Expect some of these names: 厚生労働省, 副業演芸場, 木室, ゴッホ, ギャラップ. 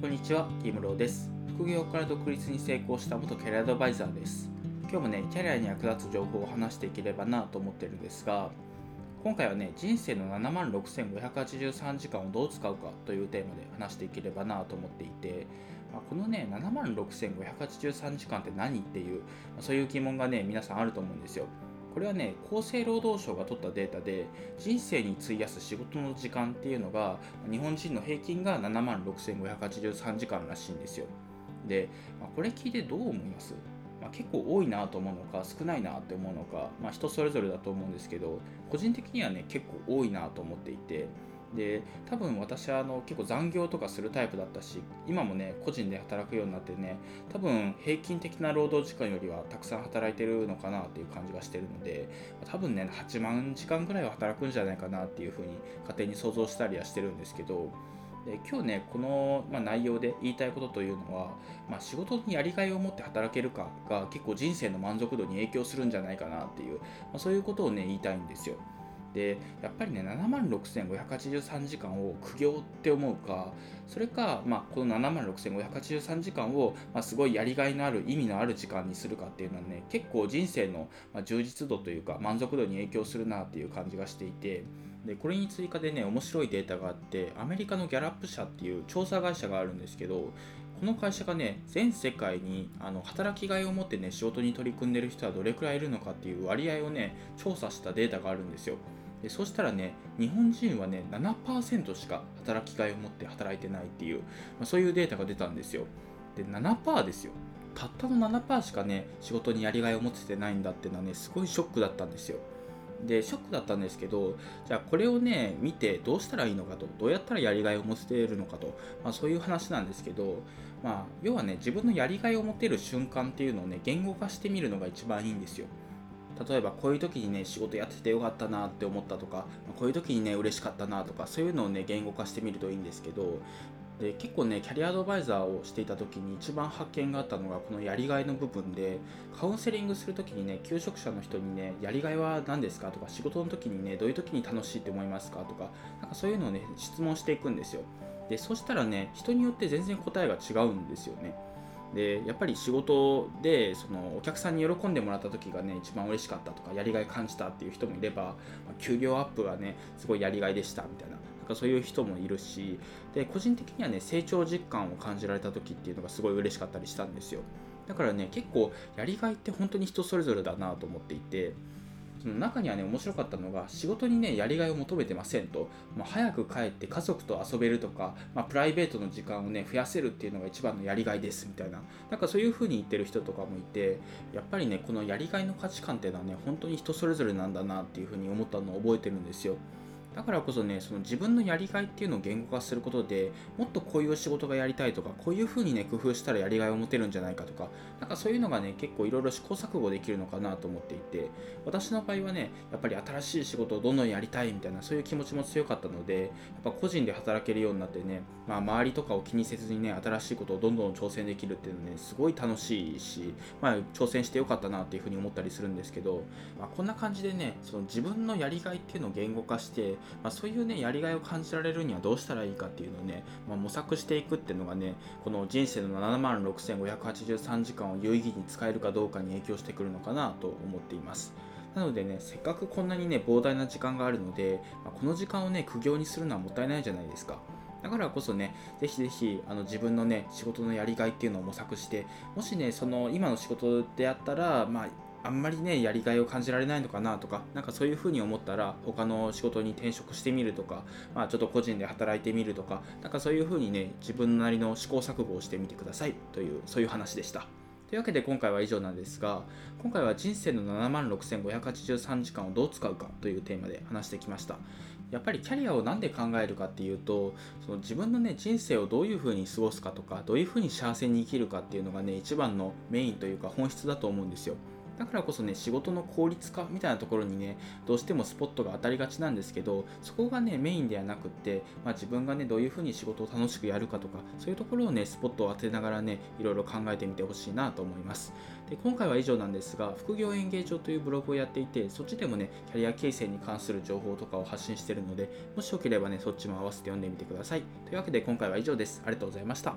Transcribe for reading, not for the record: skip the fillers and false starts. こんにちは、木室です。副業から独立に成功した元キャリアアドバイザーです。今日もキャリアに役立つ情報を話していければなと思っているんですが、今回は人生の 76,583 時間をどう使うかというテーマで話していければなと思っていて、この76,583 時間って何っていう、そういう疑問が皆さんあると思うんですよ。これは厚生労働省が取ったデータで、人生に費やす仕事の時間っていうのが、日本人の平均が 76,583 時間らしいんですよ。で、これ聞いてどう思います？結構多いなと思うのか、少ないなって思うのか、人それぞれだと思うんですけど、個人的には結構多いなと思っていて、で、多分私は結構残業とかするタイプだったし、今も個人で働くようになって多分平均的な労働時間よりはたくさん働いてるのかなっていう感じがしてるので、多分8万時間ぐらいは働くんじゃないかなっていうふうに勝手に想像したりはしてるんですけど、で、今日この内容で言いたいことというのは、仕事にやりがいを持って働けるかが結構人生の満足度に影響するんじゃないかなっていう、そういうことを言いたいんですよ。で、やっぱり 76,583 時間を苦行って思うか、それか、この 76,583 時間を、すごいやりがいのある意味のある時間にするかっていうのは結構人生の充実度というか満足度に影響するなっていう感じがしていて、で、これに追加で面白いデータがあって、アメリカのギャラップ社っていう調査会社があるんですけど、この会社が全世界に働きがいを持って仕事に取り組んでる人はどれくらいいるのかっていう割合を調査したデータがあるんですよ。で、そしたら日本人は7% しか働きがいを持って働いてないっていう、そういうデータが出たんですよ。で、7% ですよ。たったの 7% しか仕事にやりがいを持っててないんだっていうのはすごいショックだったんですよ。で、ショックだったんですけど、じゃあこれを見てどうしたらいいのかと、どうやったらやりがいを持てるのかと、そういう話なんですけど、要は自分のやりがいを持てる瞬間っていうのを言語化してみるのが一番いいんですよ。例えばこういう時に仕事やっててよかったなって思ったとか、こういう時に嬉しかったなとか、そういうのを言語化してみるといいんですけど、で、結構キャリアアドバイザーをしていた時に一番発見があったのがこのやりがいの部分で、カウンセリングする時に求職者の人にやりがいは何ですかとか、仕事の時にどういう時に楽しいって思いますかとか、なんかそういうのを質問していくんですよ。で、そしたら人によって全然答えが違うんですよね。で、やっぱり仕事でそのお客さんに喜んでもらった時が一番嬉しかったとか、やりがい感じたっていう人もいれば、給料アップがすごいやりがいでしたみたいな、そういう人もいるし、で、個人的には成長実感を感じられた時っていうのがすごい嬉しかったりしたんですよ。だから結構やりがいって本当に人それぞれだなと思っていて、その中には面白かったのが、仕事にやりがいを求めてませんと、早く帰って家族と遊べるとか、プライベートの時間を増やせるっていうのが一番のやりがいですみたいな、なんかそういう風に言ってる人とかもいて、やっぱりこのやりがいの価値観っていうのは本当に人それぞれなんだなっていう風に思ったのを覚えてるんですよ。だからこそその自分のやりがいっていうのを言語化することで、もっとこういう仕事がやりたいとか、こういう風に工夫したらやりがいを持てるんじゃないかとか、なんかそういうのが結構いろいろ試行錯誤できるのかなと思っていて、私の場合はやっぱり新しい仕事をどんどんやりたいみたいな、そういう気持ちも強かったので、やっぱ個人で働けるようになって周りとかを気にせずに新しいことをどんどん挑戦できるっていうのはすごい楽しいし、挑戦してよかったなっていう風に思ったりするんですけど、こんな感じでその自分のやりがいっていうのを言語化して、そういうやりがいを感じられるにはどうしたらいいかっていうのを模索していくっていうのがこの人生の 76,583 時間を有意義に使えるかどうかに影響してくるのかなと思っています。なのでせっかくこんなに膨大な時間があるので、この時間を苦行にするのはもったいないじゃないですか。だからこそぜひぜひ自分の仕事のやりがいっていうのを模索して、もしその今の仕事であったらあんまりやりがいを感じられないのかなとか、なんかそういうふうに思ったら他の仕事に転職してみるとか、ちょっと個人で働いてみるとか、なんかそういうふうに自分なりの試行錯誤をしてみてくださいという、そういう話でした。というわけで今回は以上なんですが、今回は人生の 76,583 時間をどう使うかというテーマで話してきました。やっぱりキャリアをなんで考えるかっていうと、その自分の人生をどういうふうに過ごすかとか、どういうふうに幸せに生きるかっていうのが一番のメインというか本質だと思うんですよ。だからこそね、仕事の効率化みたいなところにね、どうしてもスポットが当たりがちなんですけど、そこがねメインではなくって、自分がねどういうふうに仕事を楽しくやるかとか、そういうところをねスポットを当てながらね、いろいろ考えてみてほしいなと思います。で、今回は以上なんですが、副業演芸場というブログをやっていて、そっちでもねキャリア形成に関する情報とかを発信しているので、もしよければねそっちも合わせて読んでみてください。というわけで今回は以上です。ありがとうございました。